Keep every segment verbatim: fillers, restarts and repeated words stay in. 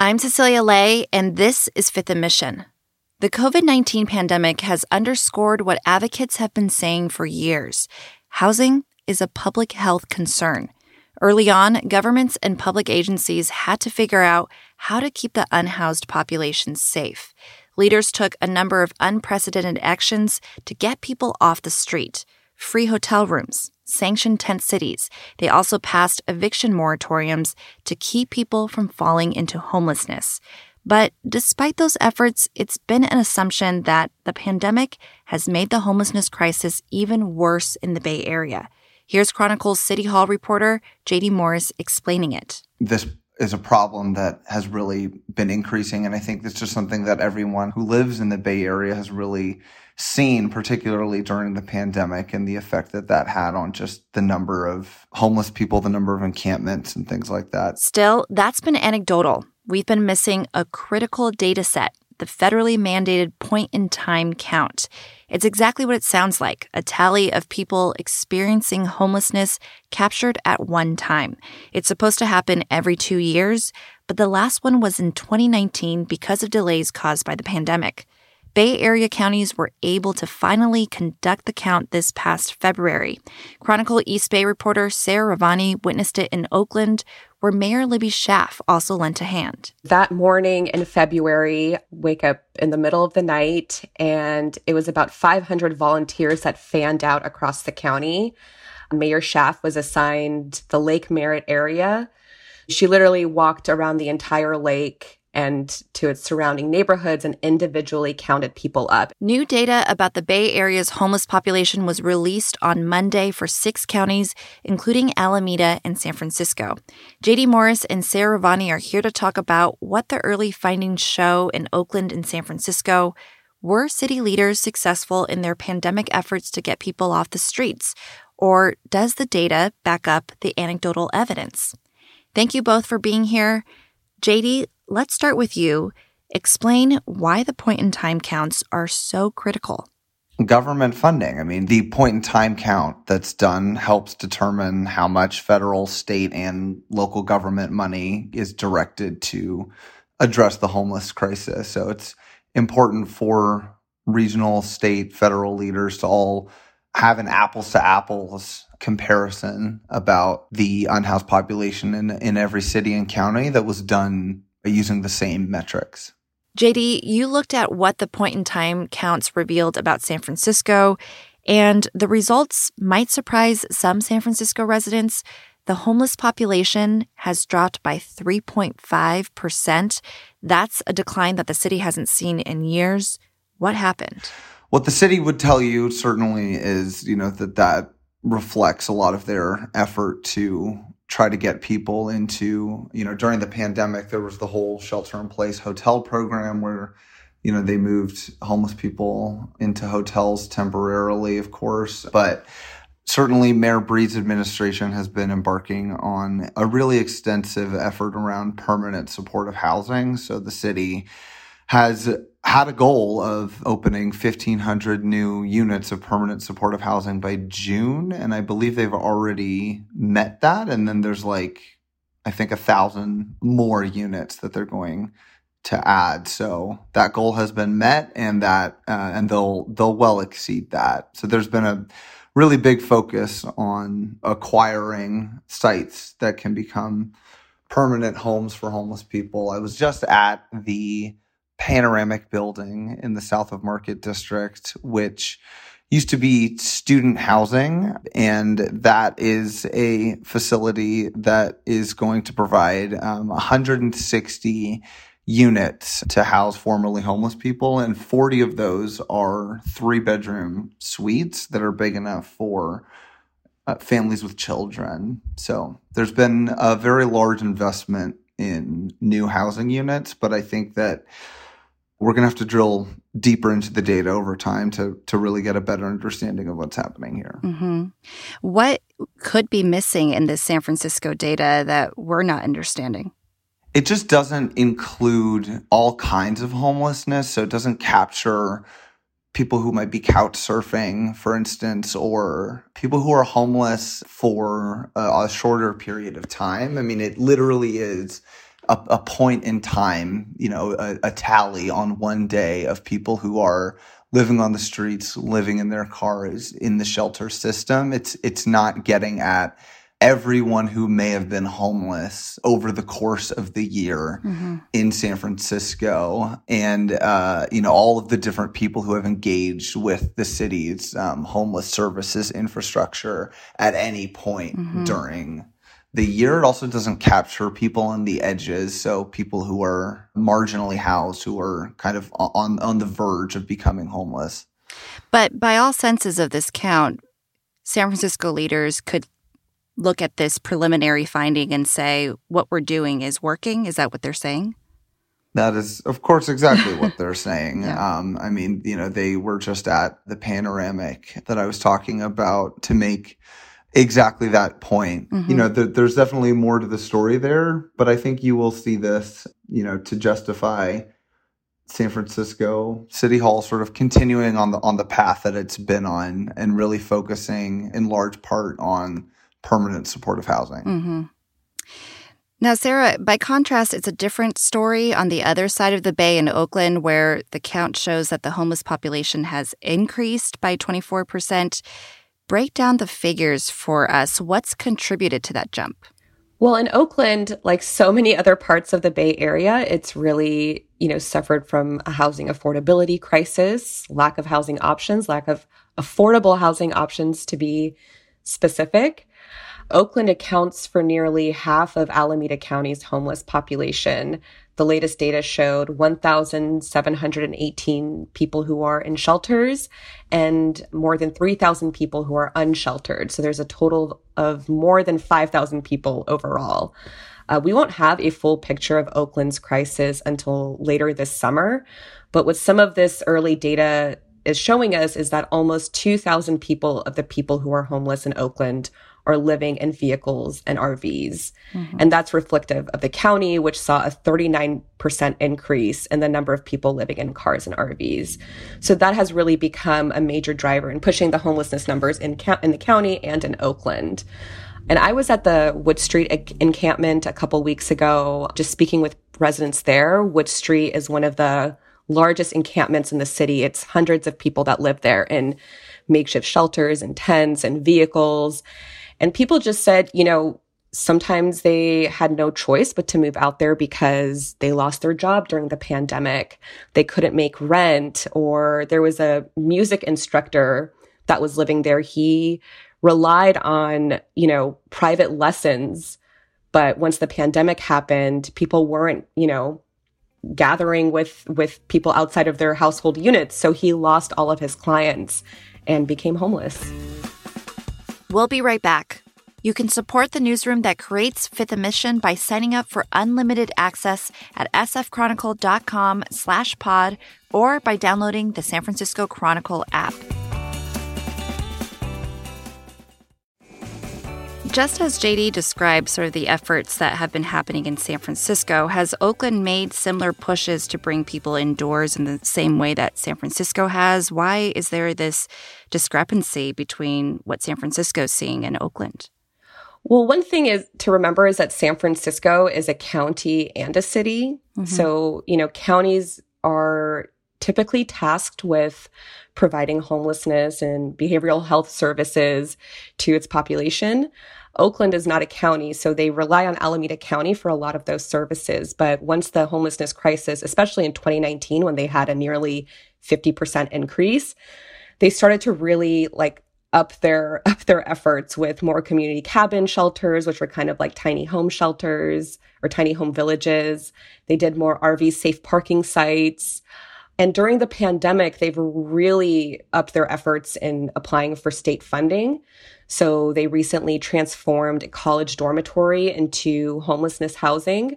I'm Cecilia Lay, and this is Fifth Emission. The covid nineteen pandemic has underscored what advocates have been saying for years. Housing is a public health concern. Early on, governments and public agencies had to figure out how to keep the unhoused population safe. Leaders took a number of unprecedented actions to get people off the street. Free hotel rooms, sanctioned tent cities. They also passed eviction moratoriums to keep people from falling into homelessness. But despite those efforts, it's been an assumption that the pandemic has made the homelessness crisis even worse in the Bay Area. Here's Chronicle's City Hall reporter J D. Morris explaining it. This is a problem that has really been increasing, and I think that's just something that everyone who lives in the Bay Area has really seen, particularly during the pandemic and the effect that that had on just the number of homeless people, the number of encampments and things like that. Still, that's been anecdotal. We've been missing a critical data set, the federally mandated point-in-time count. It's exactly what it sounds like, a tally of people experiencing homelessness captured at one time. It's supposed to happen every two years, but the last one was in twenty nineteen because of delays caused by the pandemic. Bay Area counties were able to finally conduct the count this past February. Chronicle East Bay reporter Sarah Ravani witnessed it in Oakland, where Mayor Libby Schaaf also lent a hand. That morning in February, wake up in the middle of the night, and it was about five hundred volunteers that fanned out across the county. Mayor Schaaf was assigned the Lake Merritt area. She literally walked around the entire lake and to its surrounding neighborhoods and individually counted people up. New data about the Bay Area's homeless population was released on Monday for six counties, including Alameda and San Francisco. J D. Morris and Sarah Ravani are here to talk about what the early findings show in Oakland and San Francisco. Were city leaders successful in their pandemic efforts to get people off the streets? Or does the data back up the anecdotal evidence? Thank you both for being here. J D, let's start with you. Explain why the point-in-time counts are so critical. Government funding. I mean, the point-in-time count that's done helps determine how much federal, state, and local government money is directed to address the homeless crisis. So it's important for regional, state, federal leaders to all have an apples-to-apples comparison about the unhoused population in, in every city and county that was done using the same metrics. J D, you looked at what the point-in-time counts revealed about San Francisco, and the results might surprise some San Francisco residents. The homeless population has dropped by three point five percent. That's a decline that the city hasn't seen in years. What happened? What the city would tell you certainly is, you know, that that reflects a lot of their effort to try to get people into, you know, during the pandemic, there was the whole shelter-in-place hotel program where, you know, they moved homeless people into hotels temporarily, of course. But certainly Mayor Breed's administration has been embarking on a really extensive effort around permanent supportive housing. So the city has had a goal of opening fifteen hundred new units of permanent supportive housing by June, and I believe they've already met that. And then there's like, I think, a thousand more units that they're going to add. So that goal has been met, and that uh, and they'll they'll well exceed that. So there's been a really big focus on acquiring sites that can become permanent homes for homeless people. I was just at the Panoramic building in the South of Market District, which used to be student housing. And that is a facility that is going to provide um, one hundred sixty units to house formerly homeless people. And forty of those are three bedroom suites that are big enough for uh, families with children. So there's been a very large investment in new housing units, but I think that we're going to have to drill deeper into the data over time to to really get a better understanding of what's happening here. Mm-hmm. What could be missing in this San Francisco data that we're not understanding? It just doesn't include all kinds of homelessness, so it doesn't capture people who might be couch surfing, for instance, or people who are homeless for a, a shorter period of time. I mean, it literally is a, a point in time, you know, a, a tally on one day of people who are living on the streets, living in their cars, in the shelter system. It's it's not getting at everyone who may have been homeless over the course of the year mm-hmm. in San Francisco, and uh, you know, all of the different people who have engaged with the city's um, homeless services infrastructure at any point mm-hmm. during the year. It also doesn't capture people on the edges, so people who are marginally housed, who are kind of on on the verge of becoming homeless. But by all senses of this count, San Francisco leaders could look at this preliminary finding and say, what we're doing is working? Is that what they're saying? That is, of course, exactly what they're saying. Yeah. Um, I mean, you know, they were just at the Panoramic that I was talking about to make exactly that point. Mm-hmm. You know, th- there's definitely more to the story there, but I think you will see this, you know, to justify San Francisco City Hall sort of continuing on the on the path that it's been on and really focusing in large part on permanent supportive housing. Mm-hmm. Now, Sarah, by contrast, it's a different story on the other side of the Bay in Oakland, where the count shows that the homeless population has increased by twenty-four percent. Break down the figures for us. What's contributed to that jump? Well, in Oakland, like so many other parts of the Bay Area, it's really, you know, suffered from a housing affordability crisis, lack of housing options, lack of affordable housing options to be specific. Oakland accounts for nearly half of Alameda County's homeless population. The latest data showed one thousand seven hundred eighteen people who are in shelters and more than three thousand people who are unsheltered. So there's a total of more than five thousand people overall. Uh, we won't have a full picture of Oakland's crisis until later this summer, but with some of this early data is showing us is that almost two thousand people of the people who are homeless in Oakland are living in vehicles and R Vs. Mm-hmm. And that's reflective of the county, which saw a thirty-nine percent increase in the number of people living in cars and R Vs. So that has really become a major driver in pushing the homelessness numbers in, ca- in the county and in Oakland. And I was at the Wood Street e- encampment a couple weeks ago, just speaking with residents there. Wood Street is one of the largest encampments in the city. It's hundreds of people that live there in makeshift shelters and tents and vehicles. And people just said, you know, sometimes they had no choice but to move out there because they lost their job during the pandemic. They couldn't make rent, or there was a music instructor that was living there. He relied on, you know, private lessons. But once the pandemic happened, people weren't, you know, gathering with, with people outside of their household units. So he lost all of his clients and became homeless. We'll be right back. You can support the newsroom that creates Fifth Emission by signing up for unlimited access at sfchronicle.com slash pod or by downloading the San Francisco Chronicle app. Just as J D described sort of the efforts that have been happening in San Francisco, has Oakland made similar pushes to bring people indoors in the same way that San Francisco has? Why is there this discrepancy between what San Francisco is seeing and Oakland? Well, one thing is to remember is that San Francisco is a county and a city. Mm-hmm. So, you know, counties are typically tasked with providing homelessness and behavioral health services to its population. Oakland is not a county, so they rely on Alameda County for a lot of those services. But once the homelessness crisis, especially in twenty nineteen, when they had a nearly fifty percent increase, they started to really like up their up their efforts with more community cabin shelters, which were kind of like tiny home shelters or tiny home villages. They did more R V safe parking sites. And during the pandemic, they've really upped their efforts in applying for state funding. So they recently transformed a college dormitory into homelessness housing.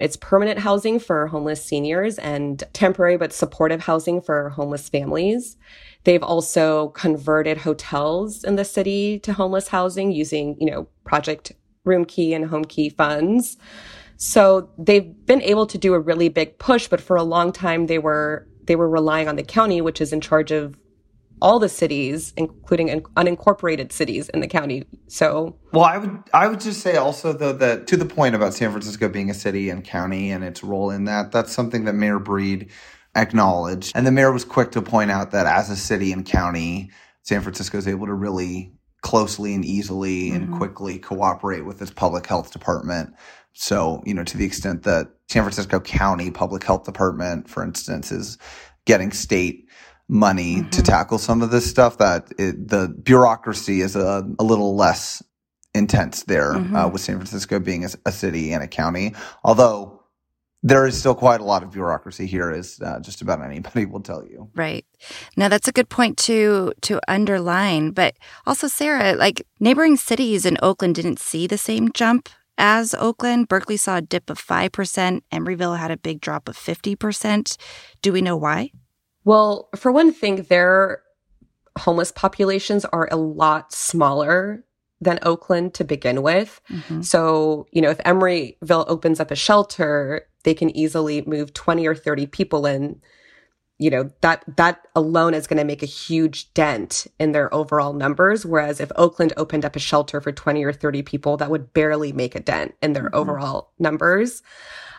It's permanent housing for homeless seniors and temporary but supportive housing for homeless families. They've also converted hotels in the city to homeless housing using, you know, Project Room Key and Home Key funds. So they've been able to do a really big push, but for a long time they were they were relying on the county, which is in charge of all the cities, including un- unincorporated cities in the county. So, well, I would I would just say also, though, that to the point about San Francisco being a city and county and its role in that, that's something that Mayor Breed acknowledged. And the mayor was quick to point out that as a city and county, San Francisco is able to really closely and easily mm-hmm. and quickly cooperate with its public health department. So, you know, to the extent that San Francisco County Public Health Department, for instance, is getting state money mm-hmm. to tackle some of this stuff, that it, the bureaucracy is a, a little less intense there mm-hmm. uh, with San Francisco being a, a city and a county. Although there is still quite a lot of bureaucracy here, as uh, just about anybody will tell you. Right. Now, that's a good point to to underline. But also, Sarah, like neighboring cities in Oakland didn't see the same jump as Oakland. Berkeley saw a dip of five percent. Emeryville had a big drop of fifty percent. Do we know why? Well, for one thing, their homeless populations are a lot smaller than Oakland to begin with. Mm-hmm. So, you know, if Emeryville opens up a shelter, they can easily move twenty or thirty people in. You know, that that alone is going to make a huge dent in their overall numbers. Whereas if Oakland opened up a shelter for twenty or thirty people, that would barely make a dent in their mm-hmm. overall numbers.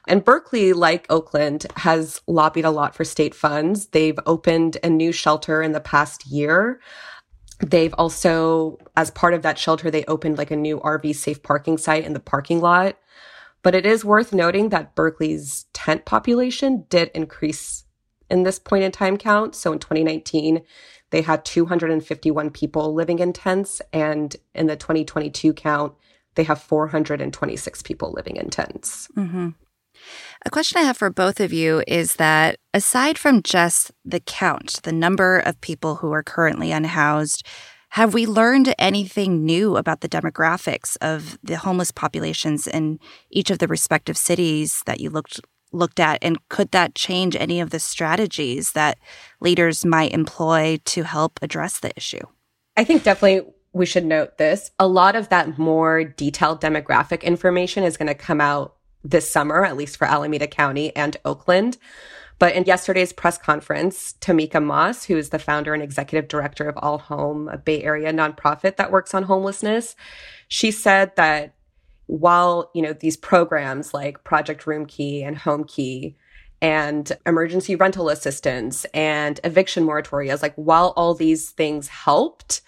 And Berkeley, like Oakland, has lobbied a lot for state funds. They've opened a new shelter in the past year. They've also, as part of that shelter, they opened like a new R V safe parking site in the parking lot. But it is worth noting that Berkeley's tent population did increase in this point in time count. So in twenty nineteen, they had two hundred fifty-one people living in tents. And in the twenty twenty-two count, they have four hundred twenty-six people living in tents. Mm-hmm. A question I have for both of you is that aside from just the count, the number of people who are currently unhoused, have we learned anything new about the demographics of the homeless populations in each of the respective cities that you looked looked at? And could that change any of the strategies that leaders might employ to help address the issue? I think definitely we should note this. A lot of that more detailed demographic information is going to come out this summer, at least for Alameda County and Oakland. But in yesterday's press conference, Tamika Moss, who is the founder and executive director of All Home, a Bay Area nonprofit that works on homelessness, she said that while, you know, these programs like Project Room Key and Home Key and emergency rental assistance and eviction moratoria, like while all these things helped,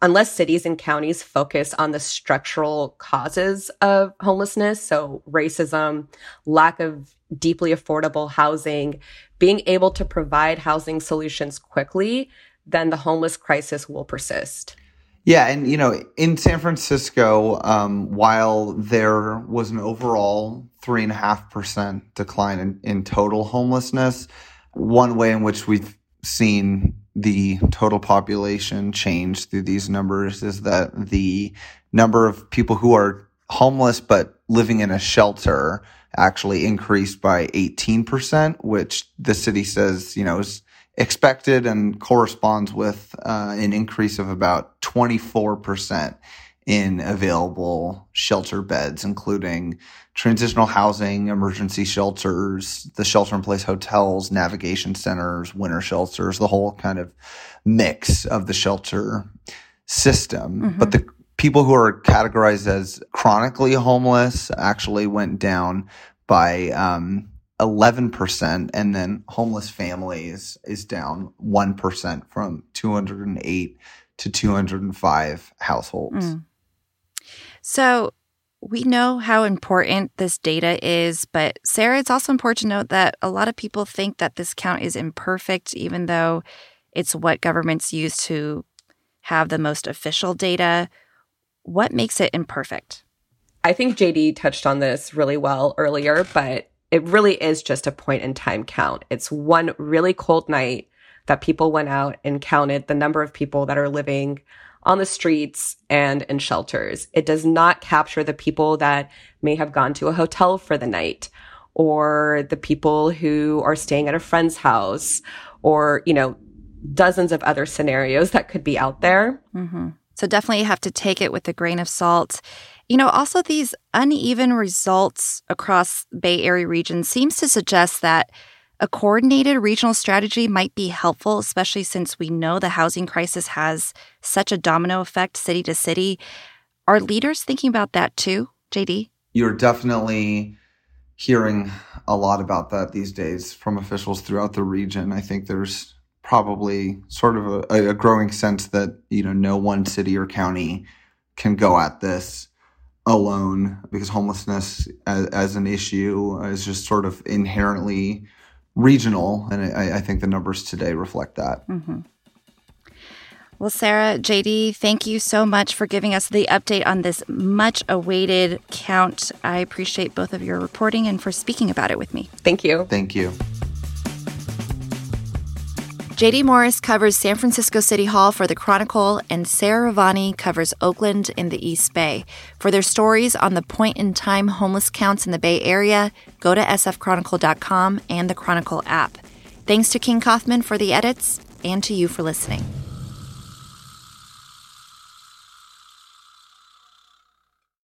unless cities and counties focus on the structural causes of homelessness, so racism, lack of deeply affordable housing, being able to provide housing solutions quickly, then the homeless crisis will persist. Yeah. And, you know, in San Francisco, um, while there was an overall three and a half percent decline in, in total homelessness, one way in which we've seen the total population change through these numbers is that the number of people who are homeless but living in a shelter actually increased by eighteen percent, which the city says, you know, is expected and corresponds with uh, an increase of about twenty-four percent in available shelter beds, including transitional housing, emergency shelters, the shelter-in-place hotels, navigation centers, winter shelters, the whole kind of mix of the shelter system. Mm-hmm. But the people who are categorized as chronically homeless actually went down by um, eleven percent, and then homeless families is down one percent from two hundred eight to two hundred five households. Mm. So we know how important this data is, but Sarah, it's also important to note that a lot of people think that this count is imperfect, even though it's what governments use to have the most official data. What makes it imperfect? I think J D touched on this really well earlier, but it really is just a point in time count. It's one really cold night that people went out and counted the number of people that are living on the streets and in shelters. It does not capture the people that may have gone to a hotel for the night, or the people who are staying at a friend's house, or, you know, dozens of other scenarios that could be out there. Mm-hmm. So definitely have to take it with a grain of salt. You know, also these uneven results across Bay Area region seems to suggest that a coordinated regional strategy might be helpful, especially since we know the housing crisis has such a domino effect city to city. Are leaders thinking about that too, J D? You're definitely hearing a lot about that these days from officials throughout the region. I think there's probably sort of a, a growing sense that, you know, no one city or county can go at this alone, because homelessness as, as an issue is just sort of inherently regional. And I, I think the numbers today reflect that. Mm-hmm. Well, Sarah, J D, thank you so much for giving us the update on this much-awaited count. I appreciate both of your reporting and for speaking about it with me. Thank you. Thank you. J D. Morris covers San Francisco City Hall for The Chronicle, and Sarah Ravani covers Oakland in the East Bay. For their stories on the point-in-time homeless counts in the Bay Area, go to s f chronicle dot com and the Chronicle app. Thanks to King Kaufman for the edits, and to you for listening.